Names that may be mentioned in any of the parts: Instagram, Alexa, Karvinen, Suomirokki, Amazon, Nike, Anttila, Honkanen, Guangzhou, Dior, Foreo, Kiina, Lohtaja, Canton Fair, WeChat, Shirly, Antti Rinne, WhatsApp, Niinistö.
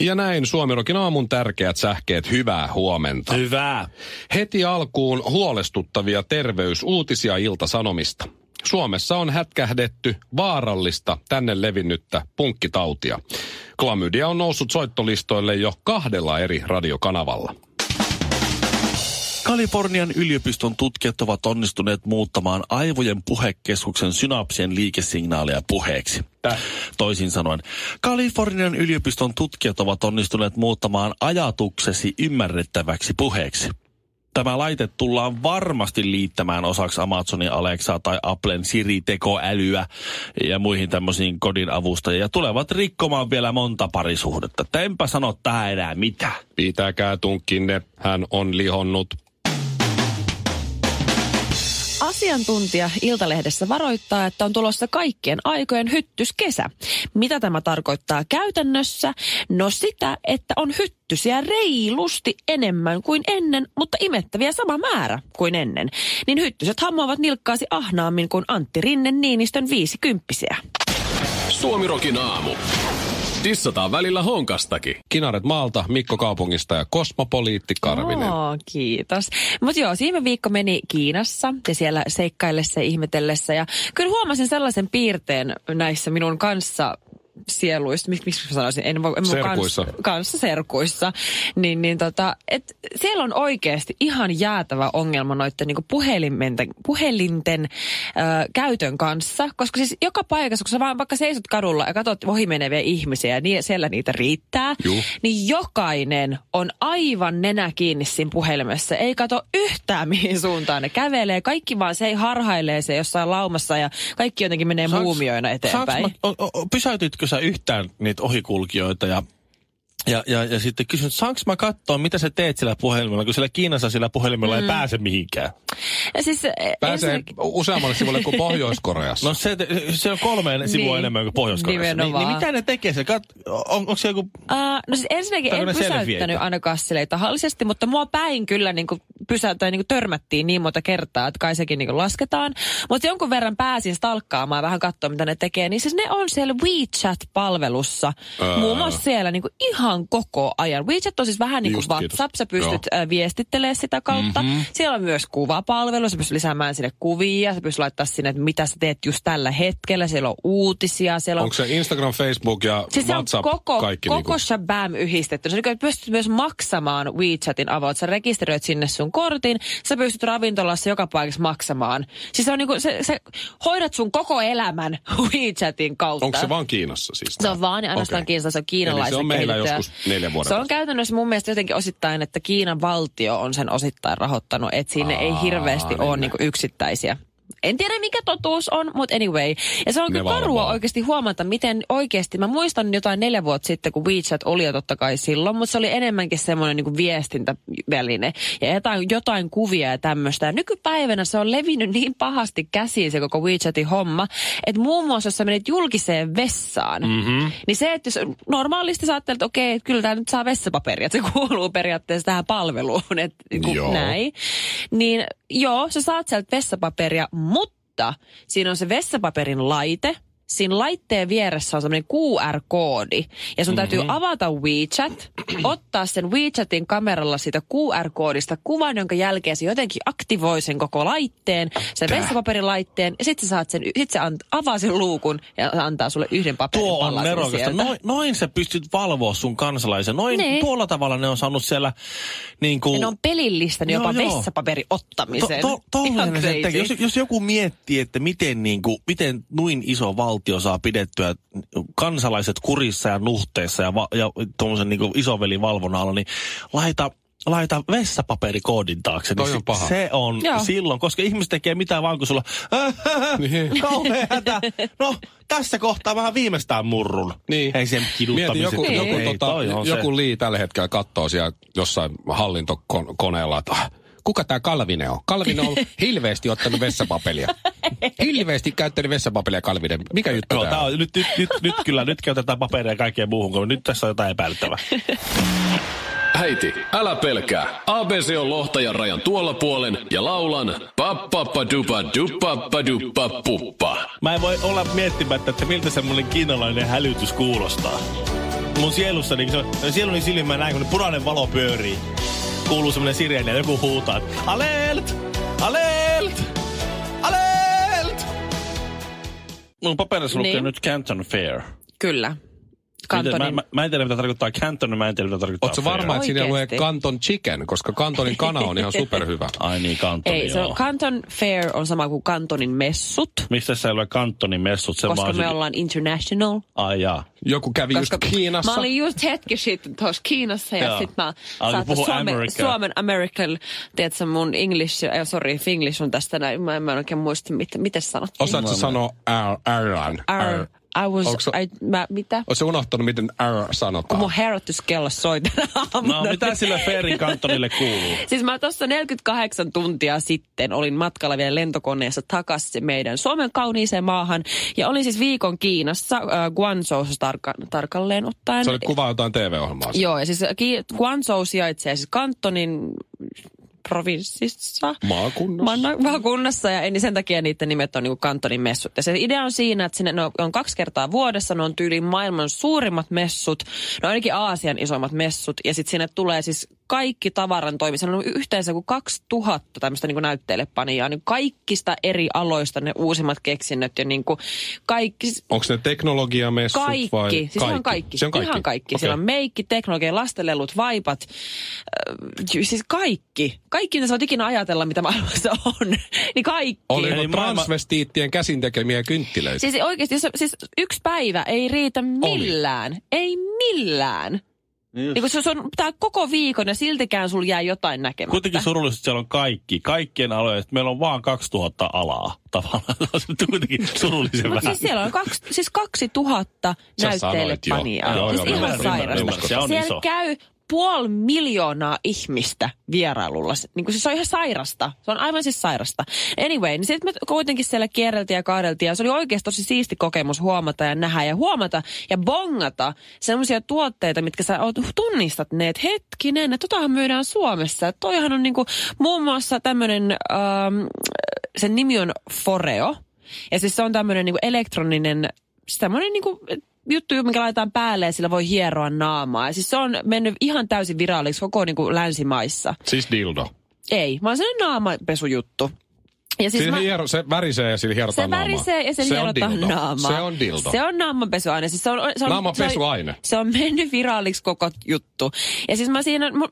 Ja näin Suomirokin aamun tärkeät sähkeet. Hyvää huomenta. Hyvää. Heti alkuun huolestuttavia terveysuutisia Ilta-Sanomista. Suomessa on hätkähdetty vaarallista tänne levinnyttä punkkitautia. Klamydia on noussut soittolistoille jo 2 eri radiokanavalla. Kalifornian yliopiston tutkijat ovat onnistuneet muuttamaan aivojen puhekeskuksen synapsien liikesignaaleja puheeksi. Toisin sanoen, Kalifornian yliopiston tutkijat ovat onnistuneet muuttamaan ajatuksesi ymmärrettäväksi puheeksi. Tämä laite tullaan varmasti liittämään osaksi Amazonin Alexaa tai Applen Siri-tekoälyä ja muihin tämmöisiin kodin avustajia. Ja tulevat rikkomaan vielä monta parisuhdetta. Enpä sano tähän enää mitään. Pitäkää tunkkinne, hän on lihonnut. Asiantuntija Iltalehdessä varoittaa, että on tulossa kaikkien aikojen hyttyskesä. Mitä tämä tarkoittaa käytännössä? No sitä, että on hyttysiä reilusti enemmän kuin ennen, mutta imettäviä sama määrä kuin ennen. Niin hyttyset hamuavat nilkkaasi ahnaammin kuin Antti Rinne Niinistön 50-vuotiaita. Suomirokin aamu. Tissataan välillä honkastakin. Kinaret maalta, Mikko kaupungista ja kosmopoliitti Karvinen. Kiitos. Mutta joo, viime viikko meni Kiinassa ja siellä seikkaillessa ja ihmetellessä. Ja kyllä huomasin sellaisen piirteen näissä minun kanssa sieluissa, miksi sanoisin, serkuissa. Et siellä on oikeasti ihan jäätävä ongelma noiden niinku puhelinten käytön kanssa, koska siis joka paikassa, kun sä vaan vaikka seisot kadulla ja katsot ohimeneviä ihmisiä, niin siellä niitä riittää, niin jokainen on aivan nenä kiinni siinä puhelimessa, ei kato yhtään mihin suuntaan ne kävelee, kaikki vaan se harhailee se jossain laumassa ja kaikki jotenkin menee muumioina eteenpäin. Pysäytitkö sä yhtään niitä ohikulkijoita ja sitten kysyn, saanko mä katsoa, mitä sä teet sillä puhelimella, kun siellä Kiinassa sillä puhelimella ei pääse mihinkään. Siis, pääsee useammalle sivulle kuin Pohjois-Koreassa. No se on 3 sivua enemmän kuin Pohjois-Koreassa. Niin mitä ne tekee siellä? Onko se joku... No siis ensinnäkin en pysäyttänyt ainakaan silleen tahallisesti, mutta mua päin kyllä niinku törmättiin niin monta kertaa, että kai sekin niinku lasketaan. Mutta jonkun verran pääsin stalkkaamaan vähän katsoa, mitä ne tekee. Niin siis ne on siellä WeChat-palvelussa. Muun muassa siellä niinku ihan koko ajan. WeChat on siis vähän niin kuin WhatsApp. Sä pystyt viestittelemään sitä kautta. Mm-hmm. Siellä on myös kuvapalvelu. Sä pystyt lisäämään sinne kuvia. Sä pystyt laittamaan sinne, että mitä sä teet just tällä hetkellä. Siellä on uutisia. Siellä on... Onko se Instagram, Facebook ja siis WhatsApp kaikki? Koko niin shabam yhdistetty. Sä pystyt myös maksamaan WeChatin avot. Sä rekisteröit sinne sun kortin. Sä pystyt ravintolassa joka paikassa maksamaan. Siis se on niin kuin, sä hoidat sun koko elämän WeChatin kautta. Onko se vaan Kiinassa siis? Se on vaan ainoastaan Kiinassa. Se on kiinalaisen kehitys. Se on käytännössä mun mielestä jotenkin osittain, että Kiinan valtio on sen osittain rahoittanut, että sinne ei hirveästi ole niinku yksittäisiä. En tiedä, mikä totuus on, mutta anyway. Ja se on kyllä karua oikeasti huomata, miten oikeasti, mä muistan jotain 4 vuotta sitten, kun WeChat oli jo totta kai silloin, mutta se oli enemmänkin semmoinen niin kuin viestintäväline ja jotain kuvia ja tämmöistä. Ja nykypäivänä se on levinnyt niin pahasti käsiin se koko WeChatin homma, että muun muassa, jos sä menet julkiseen vessaan, niin se, että jos normaalisti sä ajattelet, että okei, kyllä tää nyt saa vessapaperia, että se kuuluu periaatteessa tähän palveluun, että näin, niin... Joo, sä saat sieltä vessapaperia, mutta siinä on se vessapaperin laite. Siinä laitteen vieressä on semmoinen QR-koodi. Ja sun täytyy avata WeChat, ottaa sen WeChatin kameralla siitä QR-koodista kuvan, jonka jälkeen se jotenkin aktivoi sen koko laitteen, sen vessapaperilaitteen, ja sitten sä saat sen, avaa sen luukun ja antaa sulle yhden paperin palasen sieltä. Noin sä pystyt valvoa sun kansalaisen. Tuolla tavalla ne on saanut siellä niin kuin... Ne on pelillistänyt jopa vessapaperin ottamisen. Jos joku miettii, että miten noin iso valtio saa pidettyä kansalaiset kurissa ja nuhteissa ja tuommoisen niin isovelivalvonnan alla, niin laita laita vessapaperikoodin taakse. Toi on paha. Se on joo. Silloin, koska ihmiset tekee mitään vaan, kun sulla kauhea hätä. No, tässä kohtaa vähän viimeistään murrun. Niin. Ei sen kiduttamiset. Mieti, joku Lii tällä hetkellä katsoo siellä jossain hallintokoneella, että kuka tää Kalvine on? Kalvine on hilveesti ottanut vessapapelia. Hilveesti käyttänyt vessapapelia Kalvinen. Mikä juttu no, tää on? Nyt kyllä, nyt käytetään paperia kaikkeen muuhun, kun nyt tässä on jotain epäilyttävää. Äiti, älä pelkää. ABC on Lohtajan rajan tuolla puolen ja laulan pappapadupadupapadupapuppa. Mä en voi olla miettimättä, että miltä semmoinen kiinalainen hälytys kuulostaa. Mun sielussani, sieluni silmä näin, kun punainen valo pyörii. Kuuluu semmoinen sireeni ja joku huutaa, alert! Alert! Alert! Mun paperissa lukee nyt Canton Fair. Kyllä. Mä en tiedä, mitä tarkoittaa Canton, mä en tiedä, mitä tarkoittaa Fair. Ootko varma, että siinä lue Canton Chicken, koska Cantonin kana on ihan superhyvä. Ai niin, Canton, ei, joo. Canton Fair on sama kuin Cantonin messut. Mistä sä ei lue Cantonin messut? Sen koska me ollaan international. Ai jaa. Joku kävi koska just Kiinassa. Mä olin just hetki sitten tuossa Kiinassa ja sit mä saatan Suomen American, tiedätkö mun English, Finglish on tästä näin, mä en oikein muista, miten sanottiin. Osaatko sanoa R? Oletko sä unohtanut, miten R sanotaan? Kun mun herätyskello soi tänä aamuna. No, mitä sillä Fairin kantonille kuuluu? Siis mä tuossa 48 tuntia sitten olin matkalla vielä lentokoneessa takaisin meidän Suomen kauniiseen maahan. Ja olin siis viikon Kiinassa, Guangzhoussa tarkalleen ottaen. Se oli kuvaa jotain TV-ohjelmaa. Joo, ja siis Guangzhou sijaitsee siis Cantonin provinssissa. Maakunnassa. Ja niin sen takia niiden nimet on niinku Cantonin messut. Ja se idea on siinä, että sinne on 2 kertaa vuodessa, ne on tyyliin maailman suurimmat messut, no ainakin Aasian isoimmat messut, ja sitten sinne tulee siis kaikki tavaran toimii. Siellä on yhteensä kuin 2000 tämmöistä niin kuin näytteilepanijaa. Niin kaikista eri aloista ne uusimmat keksinnöt ja niin kuin kaikki. Onko ne teknologiamessut kaikki. Vai? Siis kaikki. Se on kaikki. Ihan kaikki. Okay. Siellä on meikki, teknologia, lastenlelut, vaipat. Siis kaikki. Kaikki, mitä sä voit ikinä ajatella, mitä maailmassa on. Niin kaikki. Oli transvestiittien käsin tekemiä kynttilöitä. Siis oikeasti, siis yksi päivä ei riitä millään. Oli. Ei millään. Niin se on tää koko viikon ja siltikään sulla jää jotain näkemättä. Kuitenkin surullisesti siellä on kaikki. Kaikkien alojen. Meillä on vaan 2000 alaa tavallaan. Se on kuitenkin surullisen vähän. Siis siellä on 2000 näytteilepanijaa. Siis ihan sairasta. Siellä käy 500,000 ihmistä vierailulla. Niin kuin siis se on ihan sairasta. Se on aivan siis sairasta. Anyway, niin sitten me kuitenkin siellä kierreltiin ja kaadeltiin. Ja se oli oikeasti tosi siisti kokemus huomata ja nähdä ja huomata ja bongata semmoisia tuotteita, mitkä sä tunnistat ne, että hetkinen, että totahan myydään Suomessa. Että toihan on niinku muun muassa tämmöinen, sen nimi on Foreo. Ja siis se on tämmöinen niinku elektroninen, semmoinen niinku juttu, mikä laitetaan päälle ja sillä voi hieroa naamaa. Ja siis se on mennyt ihan täysin viralliksi koko niin kuin länsimaissa. Siis dildo? Ei, vaan se on naamapesujuttu. Ja siis se värisee ja sillä hierotaan naamaa. Se värisee ja sillä hierotaan naamaa. Se on dildo. Se on naamanpesuaine. Siis naamanpesuaine. Se on mennyt viralliksi koko juttu. Ja siis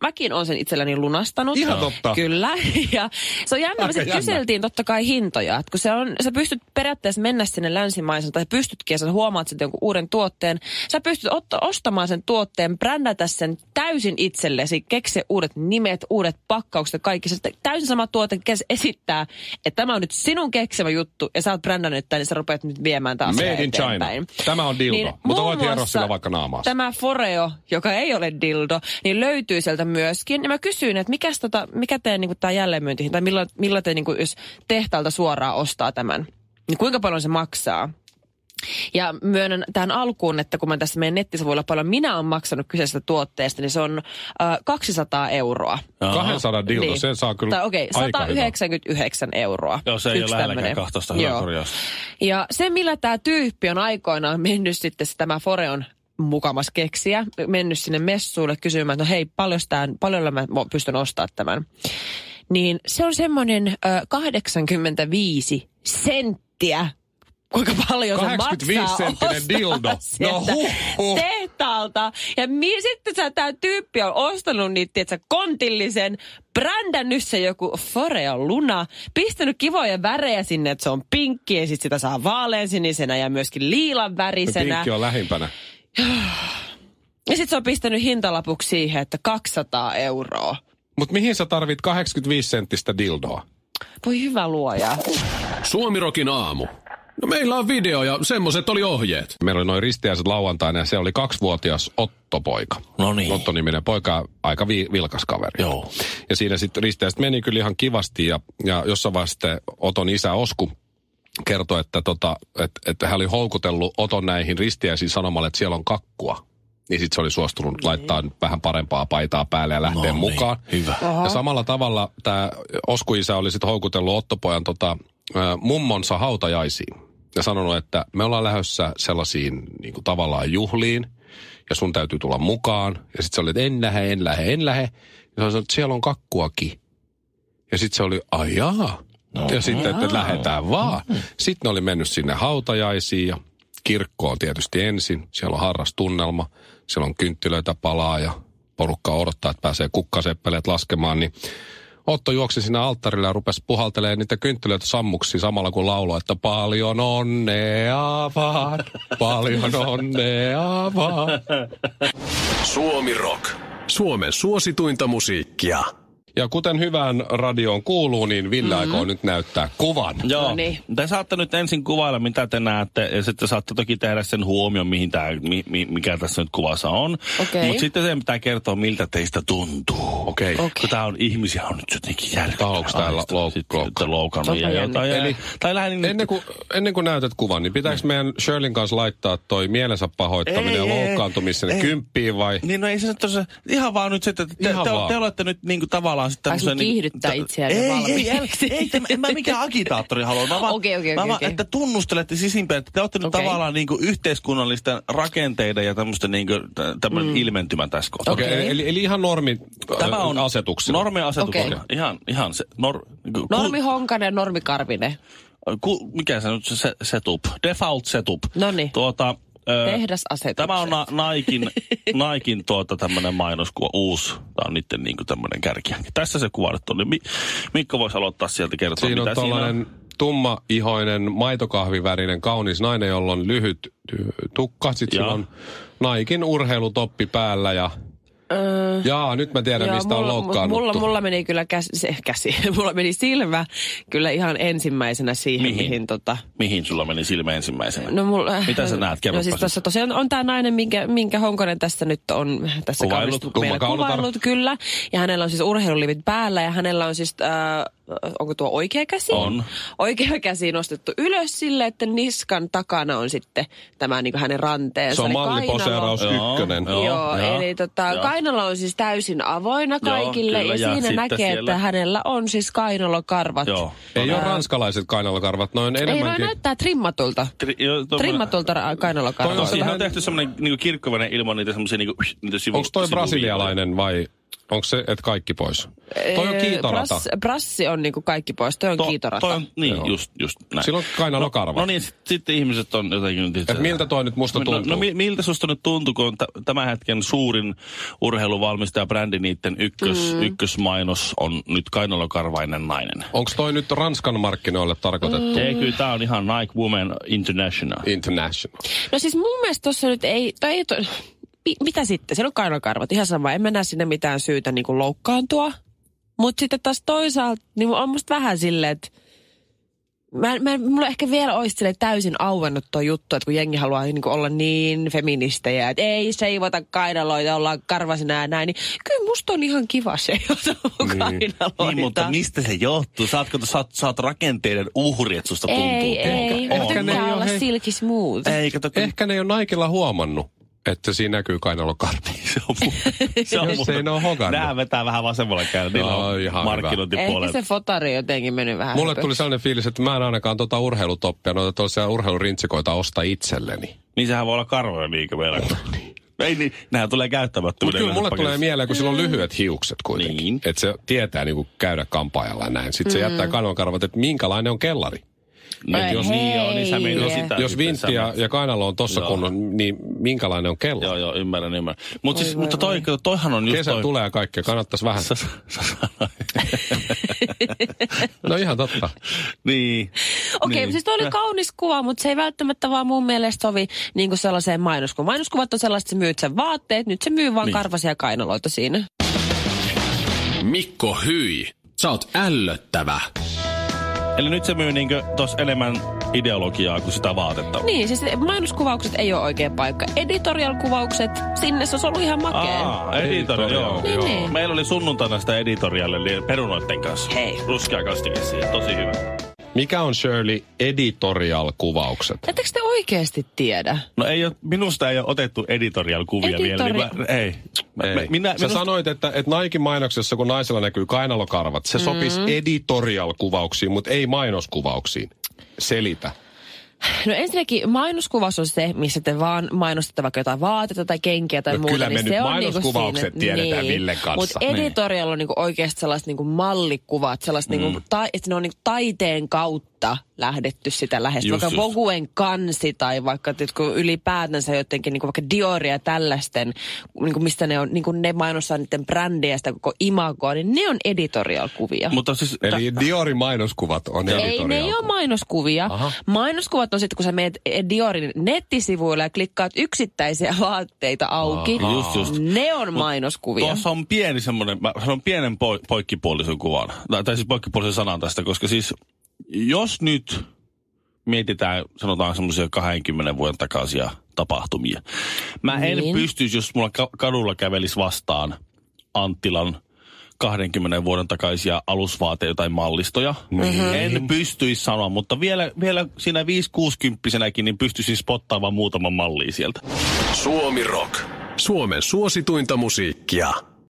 mäkin olen sen itselleni lunastanut. Ihan totta. Kyllä. Ja se on jännä, että kyseltiin totta kai hintoja. Että kun sä pystyt periaatteessa mennä sinne länsimaisen, tai pystytkin ja sä huomaat sitten jonkun uuden tuotteen. Sä pystyt ostamaan sen tuotteen, brändätä sen täysin itsellesi, keksiä uudet nimet, uudet pakkaukset ja kaikki. Se täysin sama tuote, mikä se esittää, tämä on nyt sinun keksimä juttu, ja sä oot brändännyt tämän, niin sä rupeat nyt viemään taas made in China. Tämä on dildo, niin, mutta voit hieroa sillä vaikka naamaa. Tämä Foreo, joka ei ole dildo, niin löytyy sieltä myöskin. Ja mä kysyin, että mikä teidän niin tämä jälleenmyynti, tai millä te, niin kuin, jos tehtaalta suoraan ostaa tämän, niin kuinka paljon se maksaa? Ja myönnän tähän alkuun, että kun mä tässä meidän nettisivuilla paljon minä olen maksanut kyseisestä tuotteesta, niin se on 200 €. 200 dildo, niin. Se saa kyllä okay, aika 199 hyvä. Euroa. Joo, se ei ole lähelläkään 200 hyvää korjausta. Ja se, millä tämä tyyppi on aikoinaan mennyt sitten tämä Foreon mukamas keksiä, mennyt sinne messuille kysymään, että no hei, paljolla mä pystyn ostamaan tämän. Niin se on semmoinen 85 senttiä. Kuinka paljon se maksaa senttinen dildo. No tehtaalta. Ja sitten tämä tyyppi on ostanut niitä, tietsä, kontillisen, brändännyt se joku Foreo Luna, pistänyt kivoja värejä sinne, että se on pinkki, ja sitten sitä saa vaaleansinisenä ja myöskin liilan värisenä. Pinkki on lähimpänä. Ja sitten se on pistänyt hintalapuksi siihen, että 200 €. Mutta mihin sä tarvit 85 senttistä dildoa? Voi hyvä luoja. Suomirokin aamu. No meillä on video ja semmoset oli ohjeet. Meillä oli noin ristiäiset lauantaina ja se oli 2-vuotias Otto-poika. No niin. Otto-niminen poika, aika vilkas kaveri. Joo. Ja siinä sitten ristiäiset meni kyllä ihan kivasti ja jossain vaiheessa Oton isä Osku kertoi, että hän oli houkutellut Oton näihin ristiäisiin sanomalle, että siellä on kakkua. Niin sitten se oli suostunut laittaa vähän parempaa paitaa päälle ja lähteä mukaan. Hyvä. Aha. Ja samalla tavalla tämä Osku-isä oli sitten houkutellut Otto-pojan mummonsa hautajaisiin. Ja sanonut, että me ollaan lähdössä sellaisiin niin kuin tavallaan juhliin, ja sun täytyy tulla mukaan. Ja sitten se oli, että en lähe. Ja se oli, että siellä on kakkuakin. Ja sitten se oli, ajaa. No, ja sitten, että lähdetään vaan. Mm-hmm. Sitten ne oli mennyt sinne hautajaisiin ja kirkkoon tietysti ensin. Siellä on harras tunnelma, siellä on kynttilöitä palaa ja porukka odottaa, että pääsee kukkaseppeleet laskemaan, niin Otto juoksi siinä alttarille ja rupesi puhaltelemaan niitä kynttilöitä sammuksiin samalla kun lauloi, että paljon onnea vaan, paljon onnea vaan. Suomi Rock. Suomen suosituinta musiikkia. Ja kuten hyvään radioon kuuluu, niin Ville aikoo nyt näyttää kuvan. Joo, Noniin. Te saatte nyt ensin kuvailla, mitä te näette, ja sitten saatte toki tehdä sen huomion, mikä tässä nyt kuvassa on. Okay. Mutta sitten se pitää kertoa, miltä teistä tuntuu. Okei. Okay. Okay. Tämä on, ihmisiä on nyt jotenkin järkyttävää. Onko täällä loukannut ja jotain. Ennen kuin näytät kuvan, niin pitääkö meidän Shirleyn kanssa laittaa toi mielensä pahoittaminen ja loukkaantumisen kymppiin vai? Niin no ei se tuossa, ihan vaan nyt sitten, että te olette nyt niinku tavallaan ai sun kiihdyttää itseään valmiiksi. Ei, en mä mikään agitaattori halua. Mä vaan, että tunnustelette sisimpään, että te olette nyt tavallaan niinku yhteiskunnallisten rakenteiden ja tämmöisten niinku ilmentymän tässä kohtaa. Okei. Eli ihan normiasetuksena. Normiasetuksena. Okay. Ihan se. Normi Honkanen, normi Karvinen. Mikä se nyt se setup? Default setup. Noniin. Tämä on Niken tämmönen mainoskuva, uusi. Tämä on niitten niinku tämmönen kärkiä. Tässä se kuva nyt on. Mikko voisi aloittaa sieltä kertoa, mitä siinä on. Siinä on tummaihoinen, maitokahvivärinen, kaunis nainen, jolla on lyhyt tukka. Sitten sillä on Niken urheilutoppi päällä ja... Jaa, nyt mä tiedän, mistä on loukkaannuttu. Mulla meni kyllä mulla meni silmä kyllä ihan ensimmäisenä siihen, mihin sulla meni silmä ensimmäisenä? No mulla... Mitä sä näet? Kerropa. No siis tuossa tosiaan on tää nainen, minkä Honkonen tässä nyt on tässä kuvailut kyllä. Ja hänellä on siis urheilulivit päällä ja hänellä on siis... onko tuo oikea käsi? On. Oikea käsi nostettu ylös sille, että niskan takana on sitten tämä niin kuin hänen ranteensa. Se on malliposeeraus ykkönen. Joo, eli kainalo on siis täysin avoina kaikille. Joo, kyllä, ja siinä näkee, siellä... että hänellä on siis kainalokarvat. Joo. Ei ole ranskalaiset kainalokarvat, ne on enemmänkin. Ei, ne näyttää trimmatulta. Trimmatulta kainalokarvat. Siinä on tehty semmoinen niin kirkkoväinen ilman niitä semmoisia niitä sivuja. Onko toi brasilialainen vai... Onko se, että kaikki pois? Toi on kiitorata. Brassi on niinku kaikki pois, toi on kiitorata. Toi on, niin, just näin. Silloin kainalokarvat. No niin, sitten ihmiset on jotenkin nyt itse... miltä toi nyt musta tuntuu? No miltä susta nyt tuntuu, kun on tämän hetken suurin urheiluvalmistajabrändi, niiden ykkösmainos on nyt kainalokarvainen nainen. Onko toi nyt Ranskan markkinoille tarkoitettu? Ei, kyllä tää on ihan Nike Women International. No siis mun mielestä tossa nyt ei... Mitä sitten? Siellä on kainalokarvat. Ihan sama. En mä näe sinne mitään syytä niin kuin loukkaantua. Mutta sitten taas toisaalta, niin on musta vähän silleen, että mulla ehkä vielä olisi täysin auennut tuo juttu, että kun jengi haluaa niin olla niin feministejä, että ei seivota kainaloita, ollaan karvasena ja näin, niin kyllä musta on ihan kiva seivota kainaloita. Niin, mutta mistä se johtuu? Saat rakenteiden uhri, että susta tuntuu. Ei, ehkä ne ei ole silkis muut. Ehkä ne ei ole Nikella huomannut, että siinä näkyy kainalokarvi. Se on se ei ne ole hokannut. Nää vetää vähän vasemmalle käydä. Niillä on markkinointipuolella. Ehkä se fotari jotenkin mennyt vähän. Mulle tuli sellainen fiilis, että mä en ainakaan urheilutoppia, noita tuollaisia urheilurintsikoita osta itselleni. Niin sehän voi olla karvoja liikä vielä. Ei niin, näähän tulee käyttämättömyyden. Kyllä mulle tulee mieleen, kun sillä on lyhyet hiukset kuitenkin. Niin. Että se tietää niinku käydä kampaajalla näin. Sitten se jättää kainalokarvat, että minkälainen on kellari. Jos vintti ja kainalo on tossa kunnon, niin minkälainen on kello? Joo, ymmärrän. Mutta toihan on just kesä toi... tulee kaikkea, kannattaisi vähän. No ihan totta. Niin. Okei, siis toi oli kaunis kuva, mutta se ei välttämättä vaan mun mielestä sovi niin kuin sellaiseen mainoskuvaan. Mainoskuvat on sellaiset, että sä myyt sen vaatteet, nyt se myy vaan karvasia kainaloita siinä. Mikko hyi, sä oot ällöttävä. Eli nyt se myy niinkö tossa enemmän ideologiaa kuin sitä vaatetta. Niin, siis mainoskuvaukset ei ole oikea paikka. Editorial-kuvaukset, sinne se olisi ollut ihan makea. Aa, editorial, joo. Niin. Meillä oli sunnuntaina sitä editorial, eli perunoitten kanssa. Hei. Ruskea kastike siihen, tosi hyvä. Mikä on, Shirley, editorial-kuvaukset? Etteikö te oikeasti tiedä? No ei ole, minusta ei ole otettu editorial-kuvia vielä. Niin ei. Sä sanoit, että Nike-mainoksessa, kun naisella näkyy kainalokarvat, se sopisi editorial-kuvauksiin, mutta ei mainoskuvauksiin. Selitä. No ensinnäkin mainoskuvaus on se, missä te vaan mainostatte vaikka jotain vaatetta tai kenkiä tai muuta. Kyllä me niin nyt mainoskuvaukset niinku tiedetään niin, Villen kanssa. Mutta editorial on niinku oikeasti sellaiset niinku mallikuvat, sellaiset niinku, että ne on niinku taiteen kautta lähdetty sitä lähestyä. Vaikka Voguen kansi tai vaikka ylipäätänsä jotenkin niinku vaikka Dioria ja tällaisten, niinku mistä ne on, niinku ne mainostaa niiden brändiä sitä koko imagoa, niin ne on editorial-kuvia. Mutta siis, eli Diorin mainoskuvat on editorial-kuvia. Ei, ne ei ole mainoskuvia. Aha. Mainoskuvat on sitten, kun sä menet Diorin nettisivuille ja klikkaat yksittäisiä vaatteita auki. Aha. Just. Ne on mainoskuvia. Tuossa on pieni semmoinen, mä sanon pienen poikkipuolisen kuvan, tai siis poikkipuolisen sanan tästä, koska siis jos nyt mietitään, sanotaan semmoisia 20 vuoden takaisia tapahtumia. Mä en pystyisi, jos mulla kadulla kävelisi vastaan Anttilan 20 vuoden takaisia alusvaateita tai mallistoja. En pystyisi sanoa, mutta vielä siinä 5-60-kymppisenäkin niin pystyisin spottaamaan muutaman mallia sieltä. Suomi Rock. Suomen suosituinta musiikkia.